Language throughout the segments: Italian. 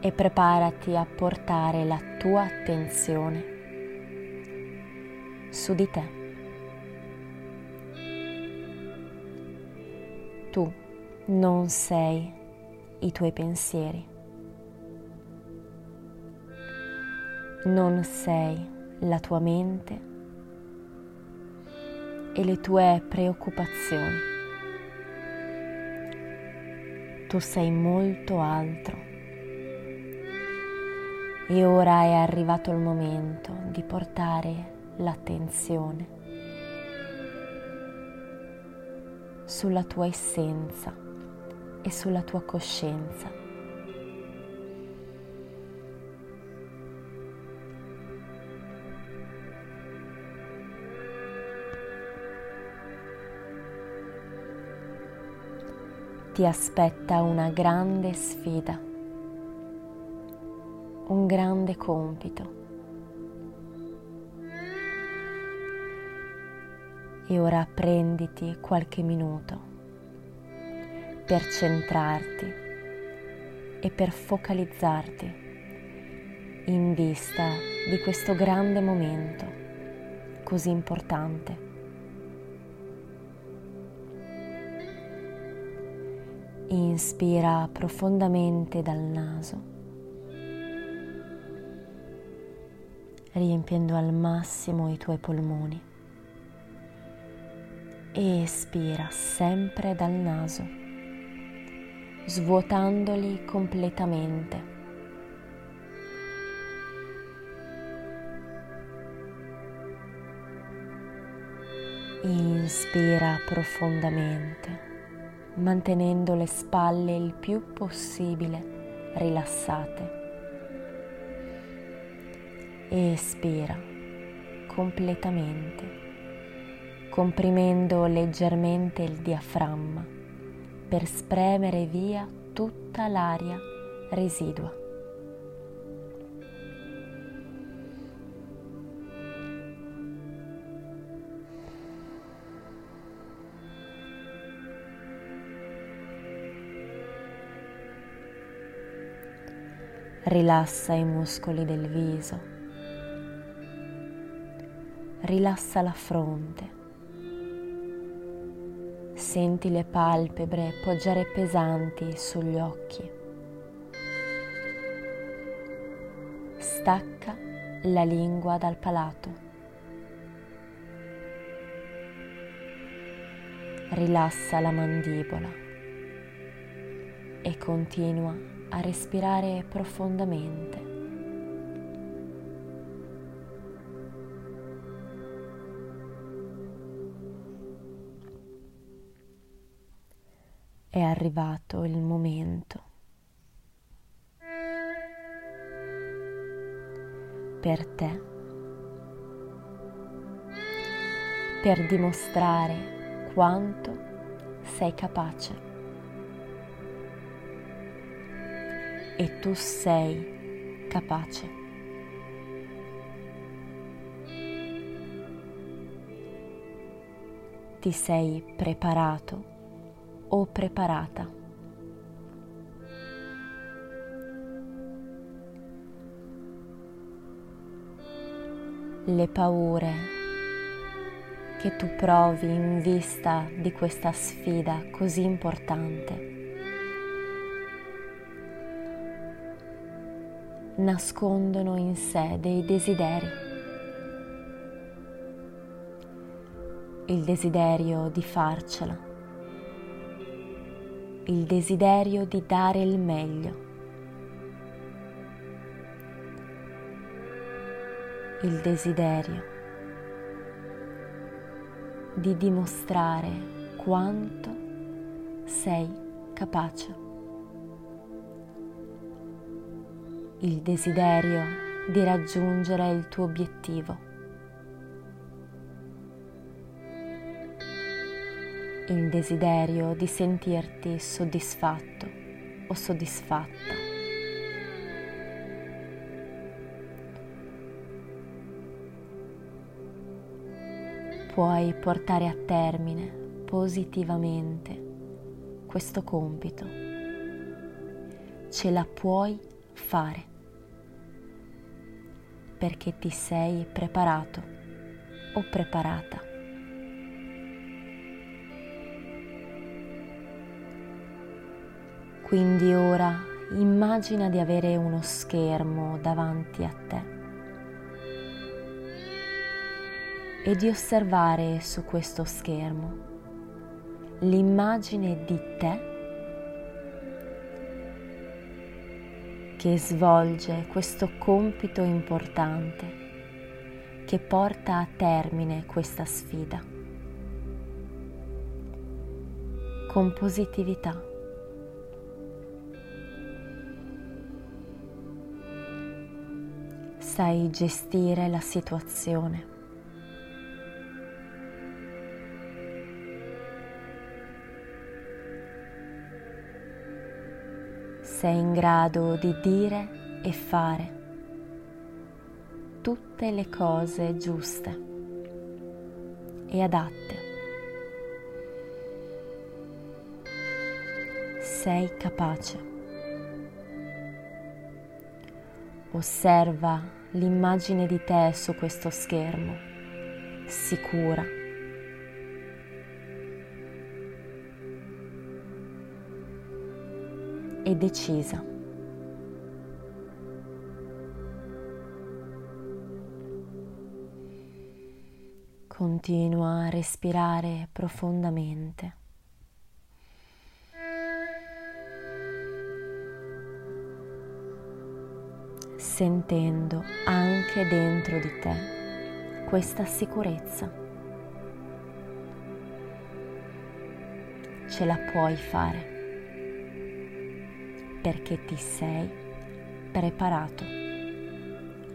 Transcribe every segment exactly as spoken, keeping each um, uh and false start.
E preparati a portare la tua attenzione su di te. Tu non sei i tuoi pensieri. Non sei la tua mente e le tue preoccupazioni. Tu sei molto altro. E ora è arrivato il momento di portare l'attenzione sulla tua essenza e sulla tua coscienza. Ti aspetta una grande sfida. Un grande compito. E ora prenditi qualche minuto per centrarti e per focalizzarti in vista di questo grande momento così importante. Inspira profondamente dal naso, riempiendo al massimo i tuoi polmoni, e espira sempre dal naso, svuotandoli completamente. Inspira profondamente, mantenendo le spalle il più possibile rilassate. Espira completamente, comprimendo leggermente il diaframma per spremere via tutta l'aria residua. Rilassa i muscoli del viso. Rilassa la fronte, senti le palpebre poggiare pesanti sugli occhi, stacca la lingua dal palato, rilassa la mandibola e continua a respirare profondamente. È arrivato il momento per te, per dimostrare quanto sei capace. E tu sei capace. Ti sei preparato o preparata. Le paure che tu provi in vista di questa sfida così importante nascondono in sé dei desideri. Il desiderio di farcela, il desiderio di dare il meglio, il desiderio di dimostrare quanto sei capace. il desiderio di raggiungere il tuo obiettivo. Il desiderio di sentirti soddisfatto o soddisfatta. Puoi portare a termine positivamente questo compito. Ce la puoi fare perché ti sei preparato o preparata. Quindi ora immagina di avere uno schermo davanti a te e di osservare su questo schermo l'immagine di te che svolge questo compito importante, che porta a termine questa sfida, con positività. Sai gestire la situazione. Sei in grado di dire e fare tutte le cose giuste e adatte. Sei capace. Osserva l'immagine di te su questo schermo, sicura. E decisa. Continua a respirare profondamente. Sentendo anche dentro di te questa sicurezza. Ce la puoi fare. Perché ti sei preparato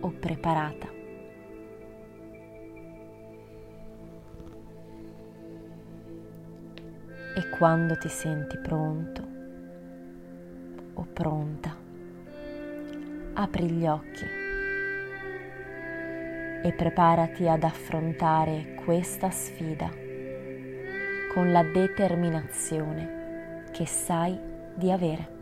o preparata. E quando ti senti pronto o pronta, apri gli occhi e preparati ad affrontare questa sfida con la determinazione che sai di avere.